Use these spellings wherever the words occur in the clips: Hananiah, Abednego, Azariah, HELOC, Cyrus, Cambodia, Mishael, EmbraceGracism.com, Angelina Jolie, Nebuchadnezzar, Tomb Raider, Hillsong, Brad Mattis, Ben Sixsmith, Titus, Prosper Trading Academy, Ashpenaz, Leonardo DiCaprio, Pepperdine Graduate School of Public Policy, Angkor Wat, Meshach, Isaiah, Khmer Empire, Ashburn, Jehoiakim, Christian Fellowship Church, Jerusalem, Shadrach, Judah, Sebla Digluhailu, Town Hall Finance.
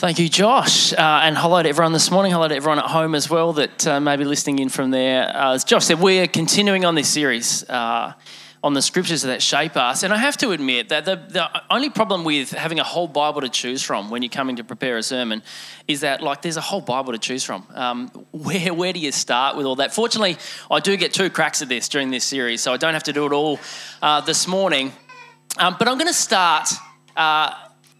Thank you, Josh. And hello to everyone this morning. Hello to everyone at home as well that may be listening in from there. As Josh said, we are continuing on this series on the scriptures that shape us. And I have to admit that the only problem with having a whole Bible to choose from when you're coming to prepare a sermon is that, like, there's a whole Bible to choose from. Where do you start with all that? Fortunately, I do get two cracks at this during this series, so I don't have to do it all this morning. But I'm going to start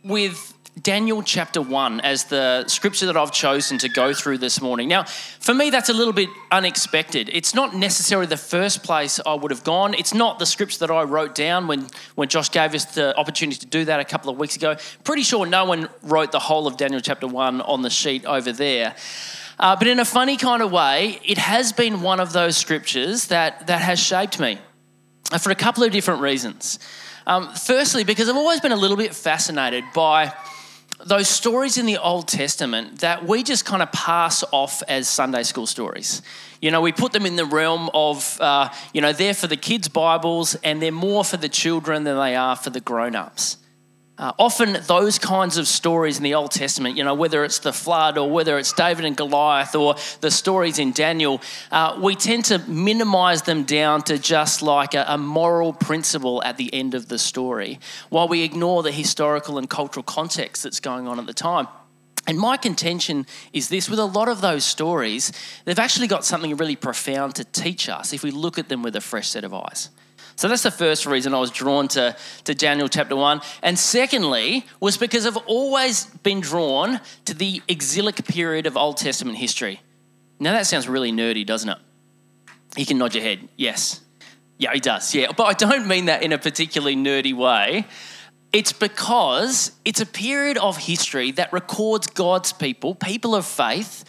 with Daniel chapter 1 as the scripture that I've chosen to go through this morning. Now, for me, that's a little bit unexpected. It's not necessarily the first place I would have gone. It's not the scripture that I wrote down when Josh gave us the opportunity to do that a couple of weeks ago. Pretty sure no one wrote the whole of Daniel chapter 1 on the sheet over there. But in a funny kind of way, it has been one of those scriptures that has shaped me for a couple of different reasons. Firstly, because I've always been a little bit fascinated by those stories in the Old Testament that we just kind of pass off as Sunday school stories. You know, we put them in the realm of, they're for the kids' Bibles and they're more for the children than they are for the grown-ups. Often those kinds of stories in the Old Testament, you know, whether it's the flood or whether it's David and Goliath or the stories in Daniel, we tend to minimize them down to just like a moral principle at the end of the story, while we ignore the historical and cultural context that's going on at the time. And my contention is this: with a lot of those stories, they've actually got something really profound to teach us if we look at them with a fresh set of eyes. So that's the first reason I was drawn to Daniel chapter 1. And secondly was because I've always been drawn to the exilic period of Old Testament history. Now that sounds really nerdy, doesn't it? You can nod your head. Yes. Yeah, he does. Yeah. But I don't mean that in a particularly nerdy way. It's because it's a period of history that records God's people, people of faith,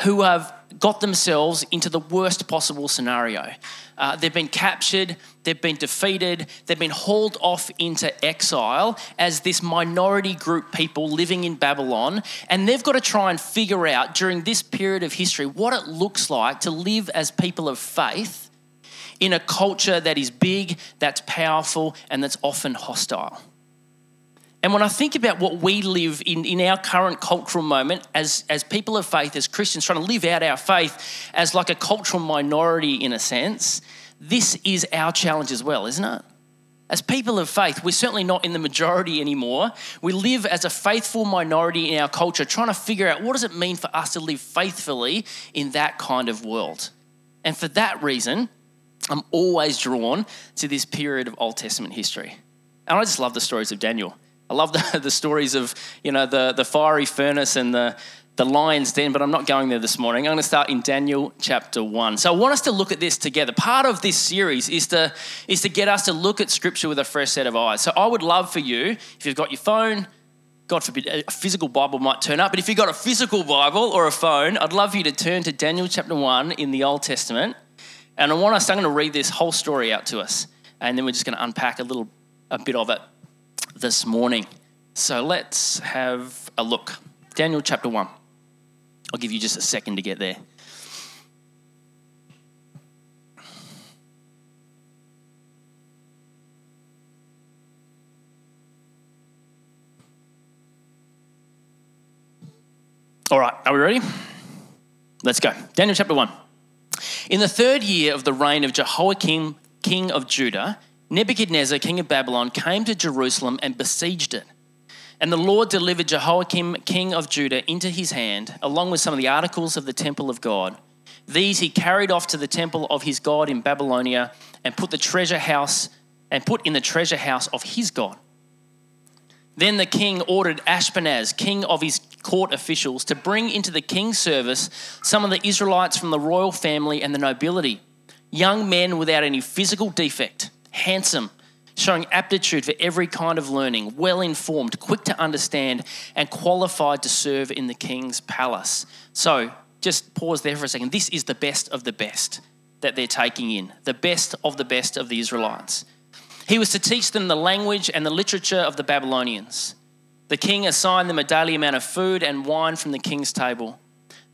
who have got themselves into the worst possible scenario. They've been captured, they've been defeated, they've been hauled off into exile as this minority group people living in Babylon, and they've got to try and figure out during this period of history what it looks like to live as people of faith in a culture that is big, that's powerful, and that's often hostile. And when I think about what we live in our current cultural moment as people of faith, as Christians, trying to live out our faith as like a cultural minority in a sense, this is our challenge as well, isn't it? As people of faith, we're certainly not in the majority anymore. We live as a faithful minority in our culture, trying to figure out what does it mean for us to live faithfully in that kind of world. And for that reason, I'm always drawn to this period of Old Testament history. And I just love the stories of Daniel. I love the stories of, you know, the fiery furnace and the lion's den, but I'm not going there this morning. I'm going to start in Daniel chapter 1. So I want us to look at this together. Part of this series is to get us to look at Scripture with a fresh set of eyes. So I would love for you, if you've got your phone, God forbid a physical Bible might turn up, but if you've got a physical Bible or a phone, I'd love for you to turn to Daniel chapter 1 in the Old Testament. And I'm going to read this whole story out to us, and then we're just going to unpack a bit of it this morning. So let's have a look. Daniel chapter 1. I'll give you just a second to get there. All right, are we ready? Let's go. Daniel chapter 1. In the third year of the reign of Jehoiakim, king of Judah, Nebuchadnezzar, king of Babylon, came to Jerusalem and besieged it. And the Lord delivered Jehoiakim, king of Judah, into his hand, along with some of the articles of the temple of God. These he carried off to the temple of his God in Babylonia and put in the treasure house of his God. Then the king ordered Ashpenaz, king of his court officials, to bring into the king's service some of the Israelites from the royal family and the nobility, young men without any physical defect, handsome, showing aptitude for every kind of learning, well-informed, quick to understand, and qualified to serve in the king's palace. So just pause there for a second. This is the best of the best that they're taking in, the best of the Israelites. He was to teach them the language and the literature of the Babylonians. The king assigned them a daily amount of food and wine from the king's table.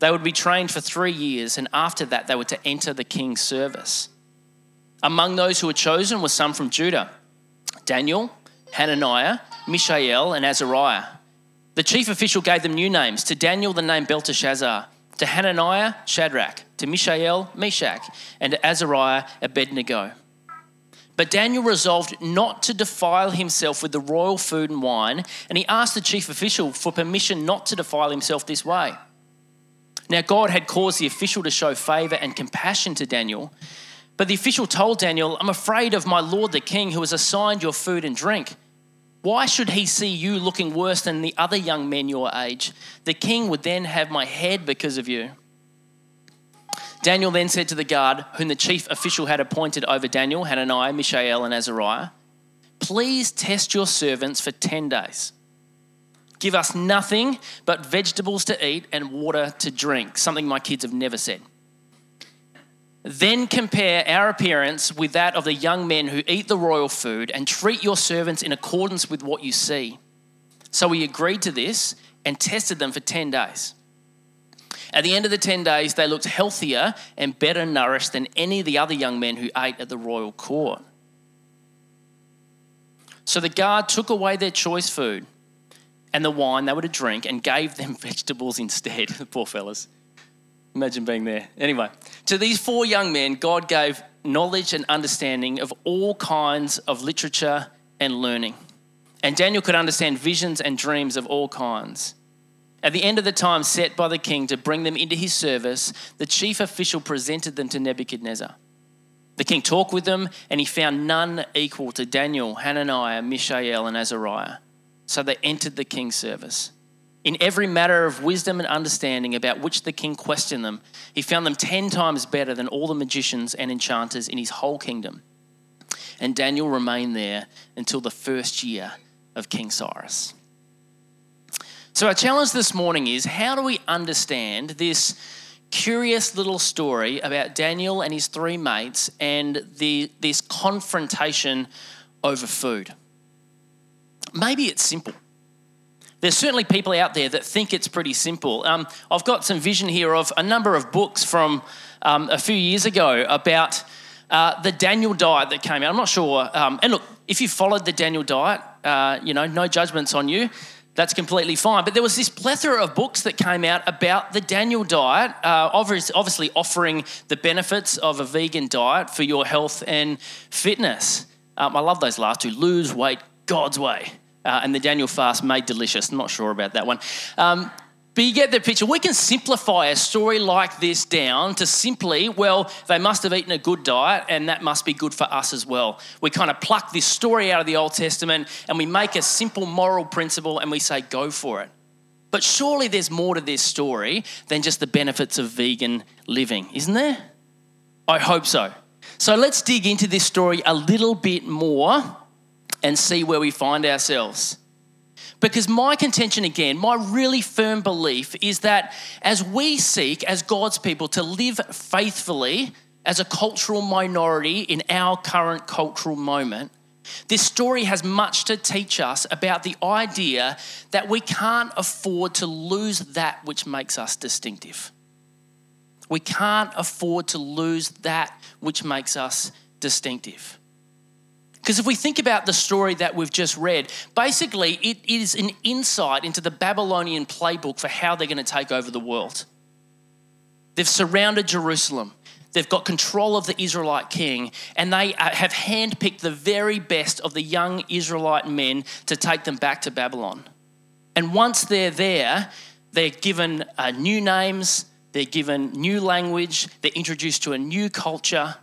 They would be trained for 3 years, and after that they were to enter the king's service. Among those who were chosen were some from Judah: Daniel, Hananiah, Mishael, and Azariah. The chief official gave them new names. To Daniel, the name Belteshazzar. To Hananiah, Shadrach. To Mishael, Meshach. And to Azariah, Abednego. But Daniel resolved not to defile himself with the royal food and wine, and he asked the chief official for permission not to defile himself this way. Now, God had caused the official to show favor and compassion to Daniel, but the official told Daniel, "I'm afraid of my lord the king who has assigned your food and drink. Why should he see you looking worse than the other young men your age? The king would then have my head because of you." Daniel then said to the guard, whom the chief official had appointed over Daniel, Hananiah, Mishael, and Azariah, "Please test your servants for 10 days. Give us nothing but vegetables to eat and water to drink," something my kids have never said. "Then compare our appearance with that of the young men who eat the royal food and treat your servants in accordance with what you see." So he agreed to this and tested them for 10 days. At the end of the 10 days, they looked healthier and better nourished than any of the other young men who ate at the royal court. So the guard took away their choice food and the wine they were to drink and gave them vegetables instead. Poor fellas. Imagine being there. Anyway, to these 4 young men, God gave knowledge and understanding of all kinds of literature and learning. And Daniel could understand visions and dreams of all kinds. At the end of the time set by the king to bring them into his service, the chief official presented them to Nebuchadnezzar. The king talked with them, and he found none equal to Daniel, Hananiah, Mishael, and Azariah. So they entered the king's service. In every matter of wisdom and understanding about which the king questioned them, he found them 10 times better than all the magicians and enchanters in his whole kingdom. And Daniel remained there until the first year of King Cyrus. So our challenge this morning is, how do we understand this curious little story about Daniel and his 3 mates and this confrontation over food? Maybe it's simple. There's certainly people out there that think it's pretty simple. I've got some vision here of a number of books from a few years ago about the Daniel diet that came out. I'm not sure. And look, if you followed the Daniel diet, no judgments on you. That's completely fine. But there was this plethora of books that came out about the Daniel diet, obviously offering the benefits of a vegan diet for your health and fitness. I love those last 2, lose weight God's way, and the Daniel fast made delicious. I'm not sure about that one. But you get the picture. We can simplify a story like this down to simply, well, they must have eaten a good diet and that must be good for us as well. We kind of pluck this story out of the Old Testament and we make a simple moral principle and we say, go for it. But surely there's more to this story than just the benefits of vegan living, isn't there? I hope so. So let's dig into this story a little bit more and see where we find ourselves. Because my contention again, my really firm belief is that as we seek as God's people to live faithfully as a cultural minority in our current cultural moment, this story has much to teach us about the idea that we can't afford to lose that which makes us distinctive. We can't afford to lose that which makes us distinctive. Because if we think about the story that we've just read, basically it is an insight into the Babylonian playbook for how they're going to take over the world. They've surrounded Jerusalem. They've got control of the Israelite king, and they have handpicked the very best of the young Israelite men to take them back to Babylon. And once they're there, they're given new names, they're given new language, they're introduced to a new culture.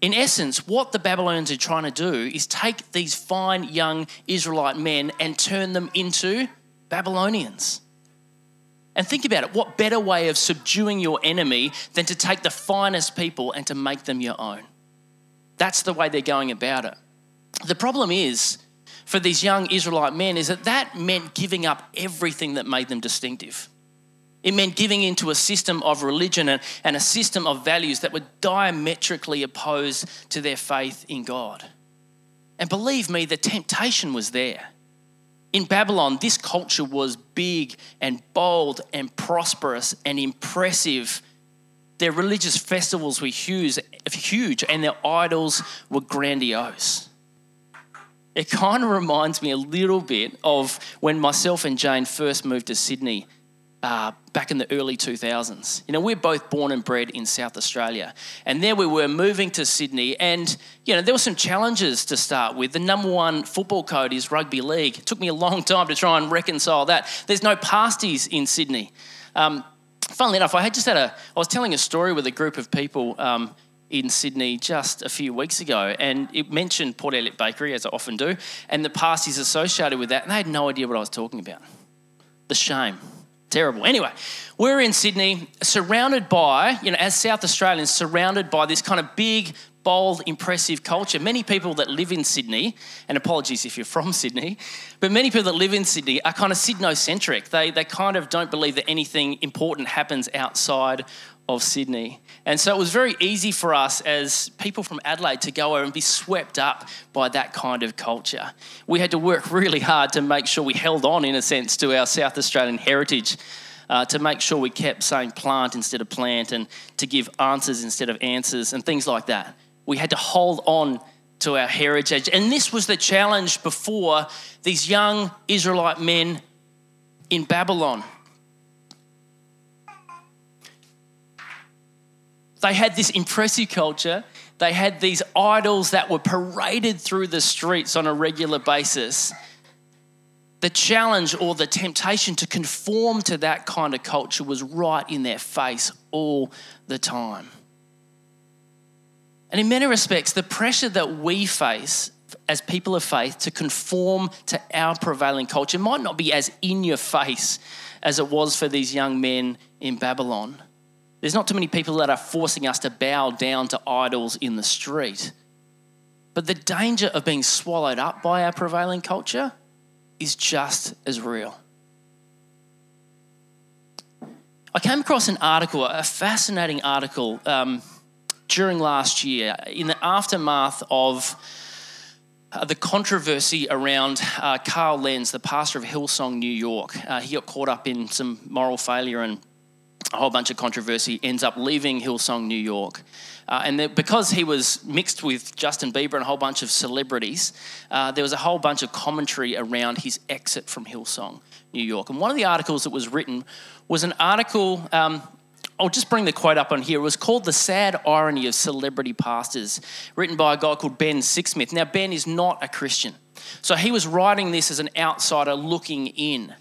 In essence, what the Babylonians are trying to do is take these fine young Israelite men and turn them into Babylonians. And think about it, what better way of subduing your enemy than to take the finest people and to make them your own? That's the way they're going about it. The problem is, for these young Israelite men, is that meant giving up everything that made them distinctive. It meant giving into a system of religion and a system of values that were diametrically opposed to their faith in God. And believe me, the temptation was there. In Babylon, this culture was big and bold and prosperous and impressive. Their religious festivals were huge and their idols were grandiose. It kind of reminds me a little bit of when myself and Jane first moved to Sydney back in the early 2000s. You know, we're both born and bred in South Australia. And there we were moving to Sydney and, you know, there were some challenges to start with. The number one football code is rugby league. It took me a long time to try and reconcile that. There's no pasties in Sydney. Funnily enough, I was telling a story with a group of people in Sydney just a few weeks ago, and it mentioned Port Elliot Bakery, as I often do, and the pasties associated with that, and they had no idea what I was talking about. The shame. Terrible. Anyway, we're in Sydney, surrounded by, you know, as South Australians, surrounded by this kind of big, bold, impressive culture. Many people that live in Sydney, and apologies if you're from Sydney, but many people that live in Sydney are kind of Sydnocentric. They kind of don't believe that anything important happens outside of Sydney. And so it was very easy for us as people from Adelaide to go over and be swept up by that kind of culture. We had to work really hard to make sure we held on, in a sense, to our South Australian heritage, to make sure we kept saying plant instead of plant and to give answers instead of answers and things like that. We had to hold on to our heritage. And this was the challenge before these young Israelite men in Babylon. They had this impressive culture. They had these idols that were paraded through the streets on a regular basis. The challenge or the temptation to conform to that kind of culture was right in their face all the time. And in many respects, the pressure that we face as people of faith to conform to our prevailing culture might not be as in your face as it was for these young men in Babylon. There's not too many people that are forcing us to bow down to idols in the street. But the danger of being swallowed up by our prevailing culture is just as real. I came across an article, a fascinating article, during last year in the aftermath of the controversy around Carl Lenz, the pastor of Hillsong, New York. He got caught up in some moral failure and a whole bunch of controversy, ends up leaving Hillsong, New York. And because he was mixed with Justin Bieber and a whole bunch of celebrities, there was a whole bunch of commentary around his exit from Hillsong, New York. And one of the articles that was written was an article, I'll just bring the quote up on here. It was called The Sad Irony of Celebrity Pastors, written by a guy called Ben Sixsmith. Now, Ben is not a Christian, so he was writing this as an outsider looking in.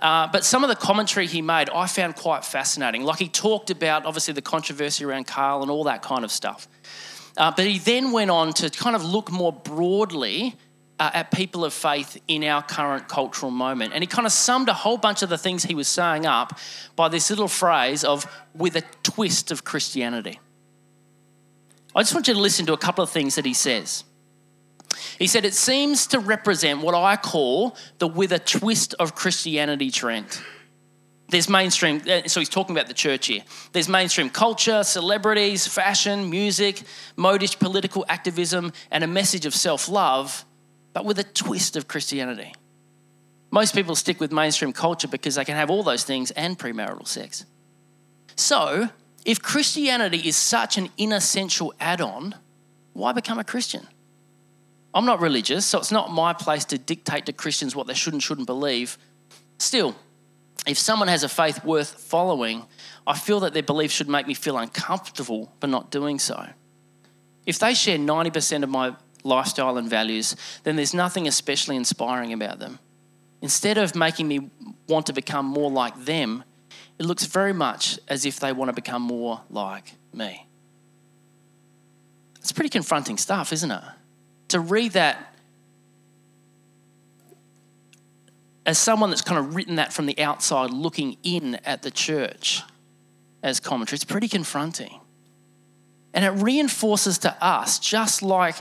But some of the commentary he made I found quite fascinating. Like, he talked about, obviously, the controversy around Carl and all that kind of stuff. But he then went on to kind of look more broadly at people of faith in our current cultural moment. And he kind of summed a whole bunch of the things he was saying up by this little phrase of, with a twist of Christianity. I just want you to listen to a couple of things that he says. He said, it seems to represent what I call the with a twist of Christianity trend. There's mainstream, so he's talking about the church here. There's mainstream culture, celebrities, fashion, music, modish political activism, and a message of self-love, but with a twist of Christianity. Most people stick with mainstream culture because they can have all those things and premarital sex. So if Christianity is such an inessential add-on, why become a Christian? I'm not religious, so it's not my place to dictate to Christians what they should and shouldn't believe. Still, if someone has a faith worth following, I feel that their belief should make me feel uncomfortable for not doing so. If they share 90% of my lifestyle and values, then there's nothing especially inspiring about them. Instead of making me want to become more like them, it looks very much as if they want to become more like me. It's pretty confronting stuff, isn't it? To read that as someone that's kind of written that from the outside looking in at the church as commentary, it's pretty confronting. And it reinforces to us, just like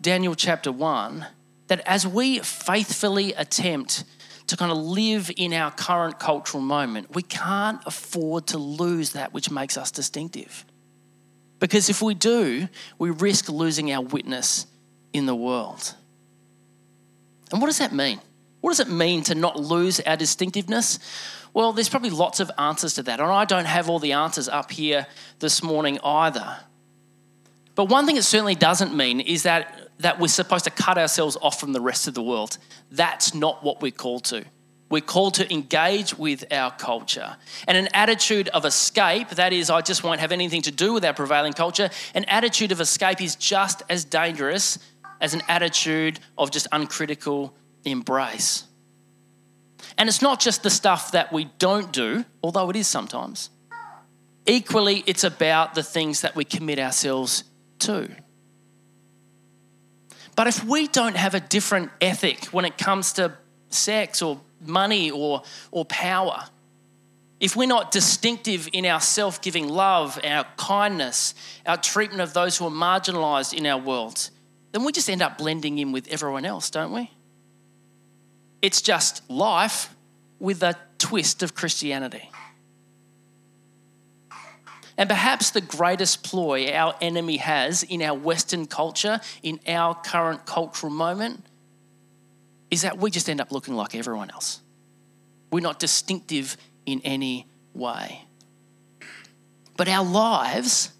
Daniel chapter 1, that as we faithfully attempt to kind of live in our current cultural moment, we can't afford to lose that which makes us distinctive. Because if we do, we risk losing our witness in the world. And what does that mean? What does it mean to not lose our distinctiveness? Well, there's probably lots of answers to that, and I don't have all the answers up here this morning either. But one thing it certainly doesn't mean is that we're supposed to cut ourselves off from the rest of the world. That's not what we're called to. We're called to engage with our culture. And an attitude of escape, that is, I just won't have anything to do with our prevailing culture, an attitude of escape is just as dangerous as an attitude of just uncritical embrace. And it's not just the stuff that we don't do, although it is sometimes. Equally, it's about the things that we commit ourselves to. But if we don't have a different ethic when it comes to sex or money or power, if we're not distinctive in our self-giving love, our kindness, our treatment of those who are marginalised in our world, then we just end up blending in with everyone else, don't we? It's just life with a twist of Christianity. And perhaps the greatest ploy our enemy has in our Western culture, in our current cultural moment, is that we just end up looking like everyone else. We're not distinctive in any way. But our lives,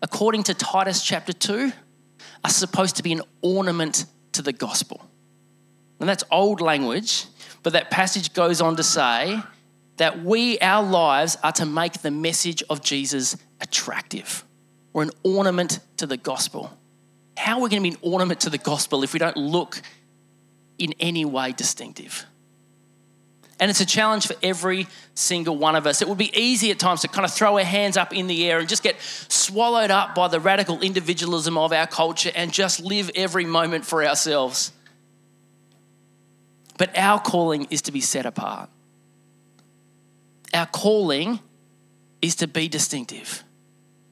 according to Titus chapter 2, are supposed to be an ornament to the gospel. And that's old language, but that passage goes on to say that our lives are to make the message of Jesus attractive. We're an ornament to the gospel. How are we going to be an ornament to the gospel if we don't look in any way distinctive? And it's a challenge for every single one of us. It would be easy at times to kind of throw our hands up in the air and just get swallowed up by the radical individualism of our culture and just live every moment for ourselves. But our calling is to be set apart. Our calling is to be distinctive,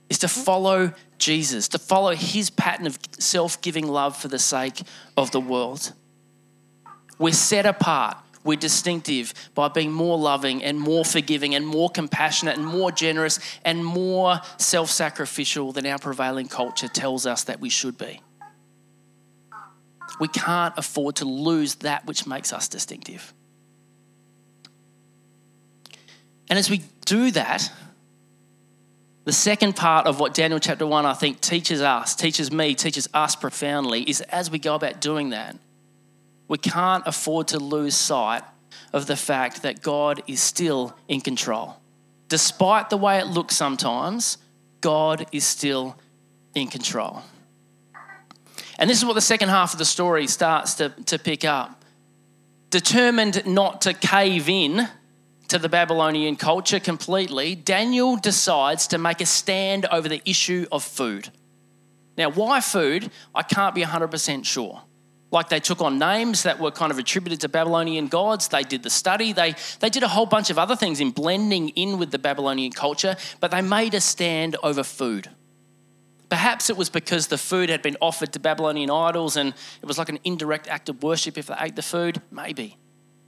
is to follow Jesus, to follow his pattern of self-giving love for the sake of the world. We're set apart, we're distinctive by being more loving and more forgiving and more compassionate and more generous and more self-sacrificial than our prevailing culture tells us that we should be. We can't afford to lose that which makes us distinctive. And as we do that, the second part of what Daniel chapter 1, I think, teaches us profoundly is as we go about doing that, we can't afford to lose sight of the fact that God is still in control. Despite the way it looks sometimes, God is still in control. And this is what the second half of the story starts to pick up. Determined not to cave in to the Babylonian culture completely, Daniel decides to make a stand over the issue of food. Now, why food? I can't be 100% sure. Like, they took on names that were kind of attributed to Babylonian gods. They did the study. They did a whole bunch of other things in blending in with the Babylonian culture, but they made a stand over food. Perhaps it was because the food had been offered to Babylonian idols and it was like an indirect act of worship if they ate the food, maybe.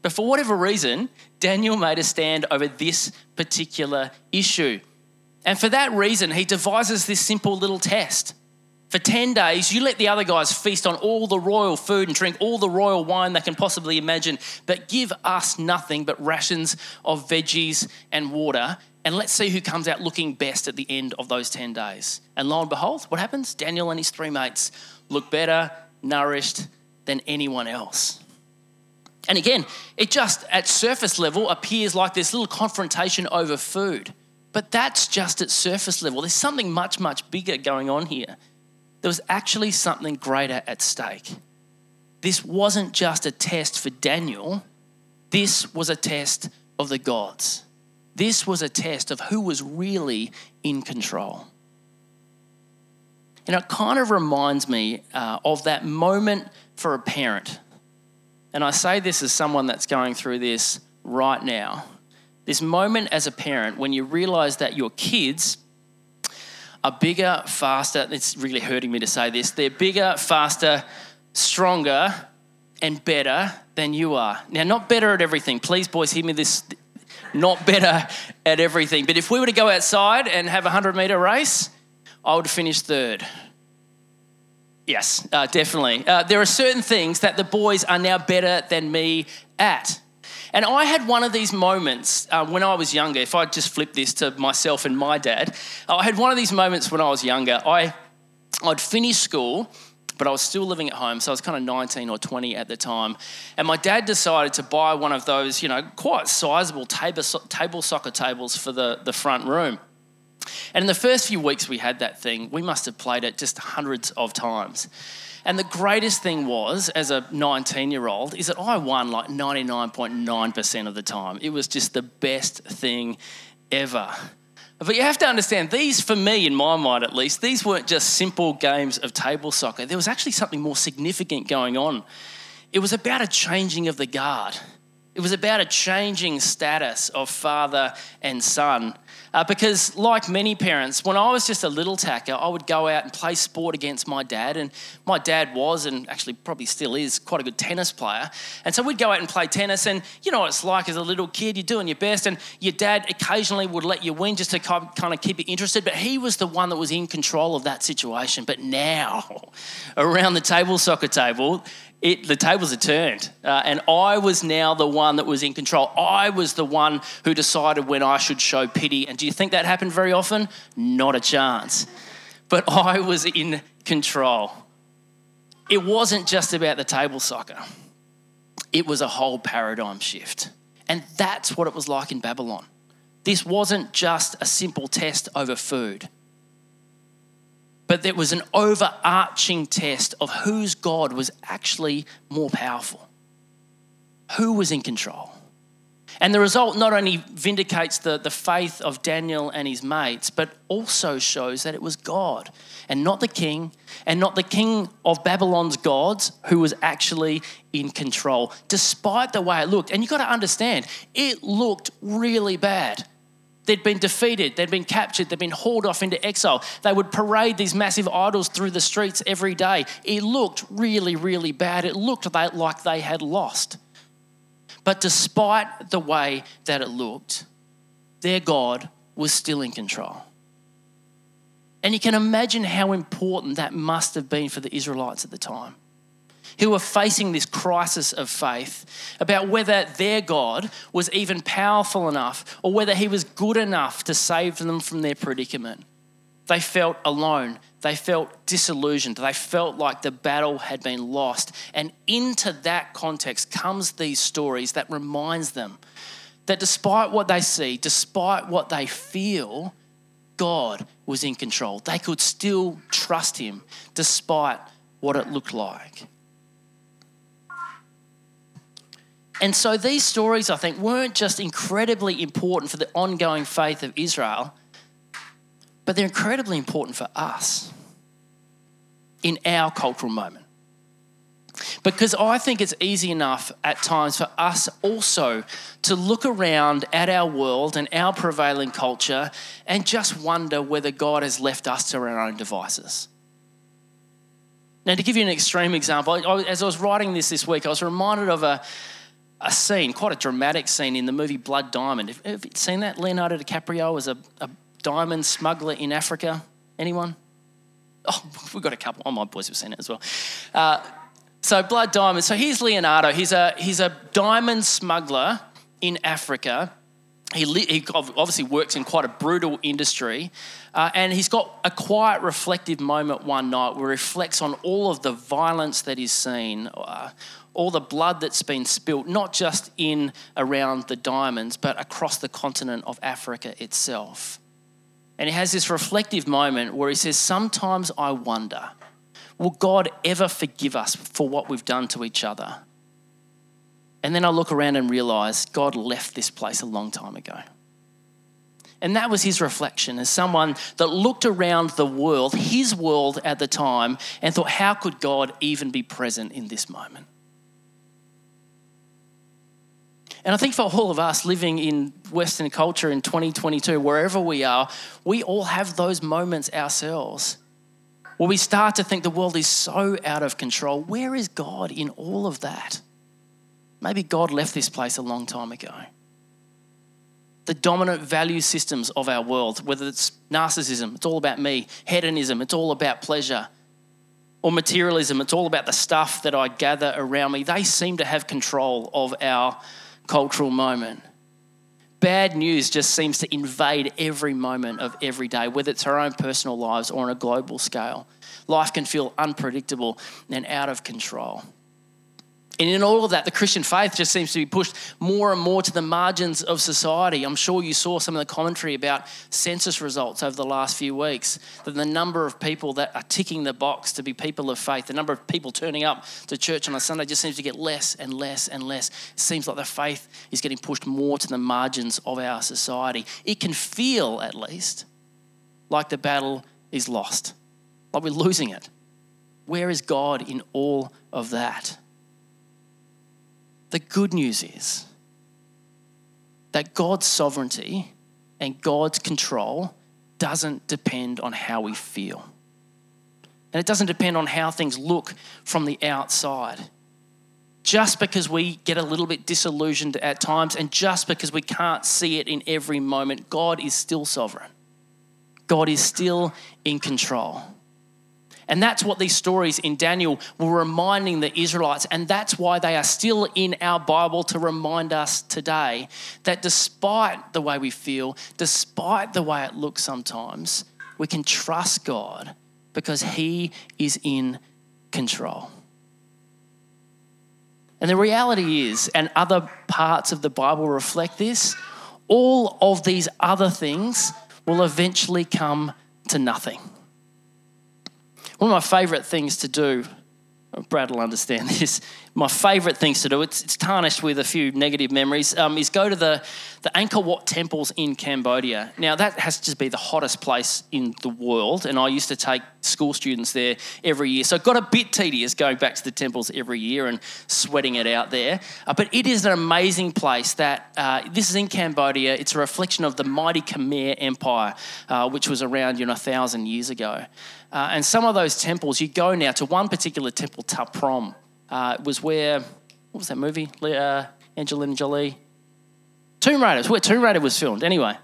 But for whatever reason, Daniel made a stand over this particular issue. And for that reason, he devises this simple little test. For 10 days, you let the other guys feast on all the royal food and drink all the royal wine they can possibly imagine, but give us nothing but rations of veggies and water. And let's see who comes out looking best at the end of those 10 days. And lo and behold, what happens? Daniel and his three mates look better, nourished than anyone else. And again, it just at surface level appears like this little confrontation over food. But that's just at surface level. There's something much, much bigger going on here. There was actually something greater at stake. This wasn't just a test for Daniel. This was a test of the gods. This was a test of who was really in control. And it kind of reminds me of that moment for a parent. And I say this as someone that's going through this right now. This moment as a parent when you realise that your kids are bigger, faster, it's really hurting me to say this, they're bigger, faster, stronger and better than you are. Now, not better at everything. Please, boys, hear me this. Not better at everything. But if we were to go outside and have a 100-metre race, I would finish third. Yes, definitely. There are certain things that the boys are now better than me at. And I had one of these moments when I was younger. If I just flip this to myself and my dad, I had one of these moments when I was younger. I I'd finished school, but I was still living at home, so I was kind of 19 or 20 at the time. And my dad decided to buy one of those, you know, quite sizable table soccer tables for the front room. And in the first few weeks we had that thing, we must have played it just hundreds of times. And the greatest thing was, as a 19-year-old, is that I won like 99.9% of the time. It was just the best thing ever. But you have to understand, these, for me, in my mind at least, these weren't just simple games of table soccer. There was actually something more significant going on. It was about a changing of the guard. It was about a changing status of father and son. Because like many parents, when I was just a little tacker, I would go out and play sport against my dad. And my dad was, and actually probably still is, quite a good tennis player. And so we'd go out and play tennis. And you know what it's like as a little kid, you're doing your best. And your dad occasionally would let you win just to kind of keep you interested. But he was the one that was in control of that situation. But now, around the table soccer table, the tables are turned, and I was now the one that was in control. I was the one who decided when I should show pity. And do you think that happened very often? Not a chance. But I was in control. It wasn't just about the table soccer. It was a whole paradigm shift. And that's what it was like in Babylon. This wasn't just a simple test over food. But there was an overarching test of whose God was actually more powerful, who was in control. And the result not only vindicates the faith of Daniel and his mates, but also shows that it was God and not the king, and not the king of Babylon's gods, who was actually in control, despite the way it looked. And you've got to understand, it looked really bad. They'd been defeated, they'd been captured, they'd been hauled off into exile. They would parade these massive idols through the streets every day. It looked really, really bad. It looked like they had lost. But despite the way that it looked, their God was still in control. And you can imagine how important that must have been for the Israelites at the time, who were facing this crisis of faith about whether their God was even powerful enough or whether he was good enough to save them from their predicament. They felt alone. They felt disillusioned. They felt like the battle had been lost. And into that context comes these stories that reminds them that despite what they see, despite what they feel, God was in control. They could still trust him despite what it looked like. And so these stories, I think, weren't just incredibly important for the ongoing faith of Israel, but they're incredibly important for us in our cultural moment. Because I think it's easy enough at times for us also to look around at our world and our prevailing culture and just wonder whether God has left us to our own devices. Now, to give you an extreme example, as I was writing this week, I was reminded of a scene, quite a dramatic scene in the movie Blood Diamond. Have you seen that? Leonardo DiCaprio as a diamond smuggler in Africa. Anyone? Oh, we've got a couple. Oh, my boys have seen it as well. So Blood Diamond. So here's Leonardo. He's a diamond smuggler in Africa. He obviously works in quite a brutal industry, and he's got a quiet, reflective moment one night where he reflects on all of the violence that he's seen, all the blood that's been spilt, not just in around the diamonds, but across the continent of Africa itself. And he has this reflective moment where he says, sometimes I wonder, will God ever forgive us for what we've done to each other? And then I look around and realise God left this place a long time ago. And that was his reflection as someone that looked around the world, his world at the time, and thought, how could God even be present in this moment? And I think for all of us living in Western culture in 2022, wherever we are, we all have those moments ourselves where we start to think the world is so out of control. Where is God in all of that? Maybe God left this place a long time ago. The dominant value systems of our world, whether it's narcissism, it's all about me, hedonism, it's all about pleasure, or materialism, it's all about the stuff that I gather around me, they seem to have control of our cultural moment. bad news just seems to invade every moment of every day, whether it's our own personal lives or on a global scale. Life can feel unpredictable and out of control. And in all of that, the Christian faith just seems to be pushed more and more to the margins of society. I'm sure you saw some of the commentary about census results over the last few weeks, that the number of people that are ticking the box to be people of faith, the number of people turning up to church on a Sunday just seems to get less and less and less. It seems like the faith is getting pushed more to the margins of our society. It can feel, at least, like the battle is lost, like we're losing it. Where is God in all of that? The good news is that God's sovereignty and God's control doesn't depend on how we feel. And it doesn't depend on how things look from the outside. Just because we get a little bit disillusioned at times and just because we can't see it in every moment, God is still sovereign. God is still in control. And that's what these stories in Daniel were reminding the Israelites, and that's why they are still in our Bible to remind us today that despite the way we feel, despite the way it looks sometimes, we can trust God because He is in control. And the reality is, and other parts of the Bible reflect this, all of these other things will eventually come to nothing. One of my favourite things to do, Brad will understand this, my favourite things to do, it's tarnished with a few negative memories, is go to the Angkor Wat temples in Cambodia. Now, that has to be the hottest place in the world, and I used to take school students there every year. So it got a bit tedious going back to the temples every year and sweating it out there. But it is an amazing place that, this is in Cambodia, it's a reflection of the mighty Khmer Empire, which was around 1,000 years ago. And some of those temples, you go now to one particular temple, Ta Prohm. It was where, what was that movie? Angelina Jolie? Tomb Raider. It's where Tomb Raider was filmed. Anyway,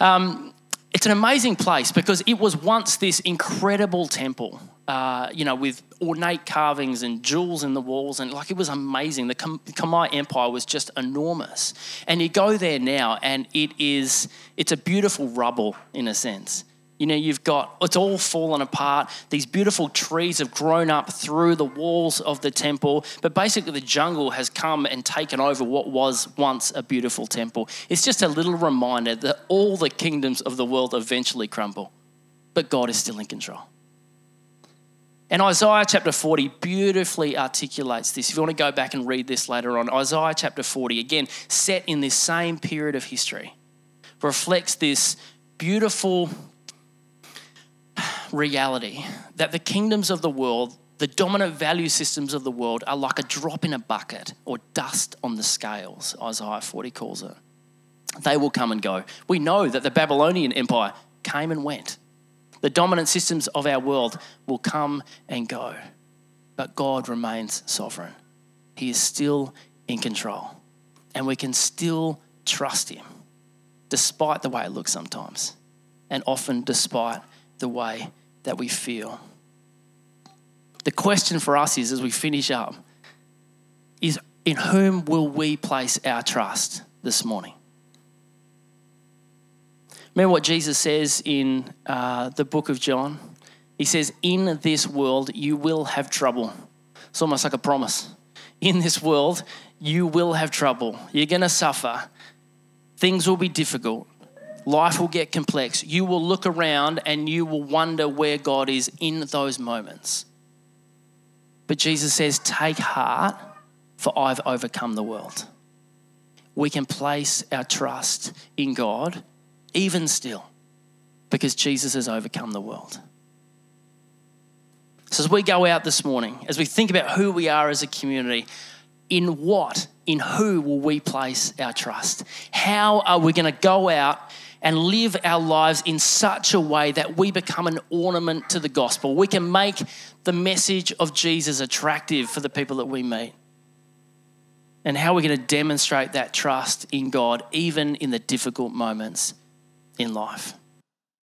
it's an amazing place because it was once this incredible temple, with ornate carvings and jewels in the walls, and it was amazing. The Khmer Empire was just enormous. And you go there now and it's a beautiful rubble in a sense. It's all fallen apart. These beautiful trees have grown up through the walls of the temple, but basically the jungle has come and taken over what was once a beautiful temple. It's just a little reminder that all the kingdoms of the world eventually crumble, but God is still in control. And Isaiah chapter 40 beautifully articulates this. If you want to go back and read this later on, Isaiah chapter 40, again, set in this same period of history, reflects this beautiful reality that the kingdoms of the world, the dominant value systems of the world, are like a drop in a bucket or dust on the scales, Isaiah 40 calls it. They will come and go. We know that the Babylonian Empire came and went. The dominant systems of our world will come and go, but God remains sovereign. He is still in control, and we can still trust Him despite the way it looks sometimes, and often despite the way that we feel. The question for us is, as we finish up, is in whom will we place our trust this morning? Remember what Jesus says in the book of John? He says, in this world you will have trouble. It's almost like a promise. In this world you will have trouble. You're going to suffer. Things will be difficult. Life will get complex. You will look around and you will wonder where God is in those moments. But Jesus says, take heart, for I've overcome the world. We can place our trust in God even still because Jesus has overcome the world. So as we go out this morning, as we think about who we are as a community, in who will we place our trust? How are we going to go out and live our lives in such a way that we become an ornament to the gospel? We can make the message of Jesus attractive for the people that we meet. And how are we going to demonstrate that trust in God even in the difficult moments in life?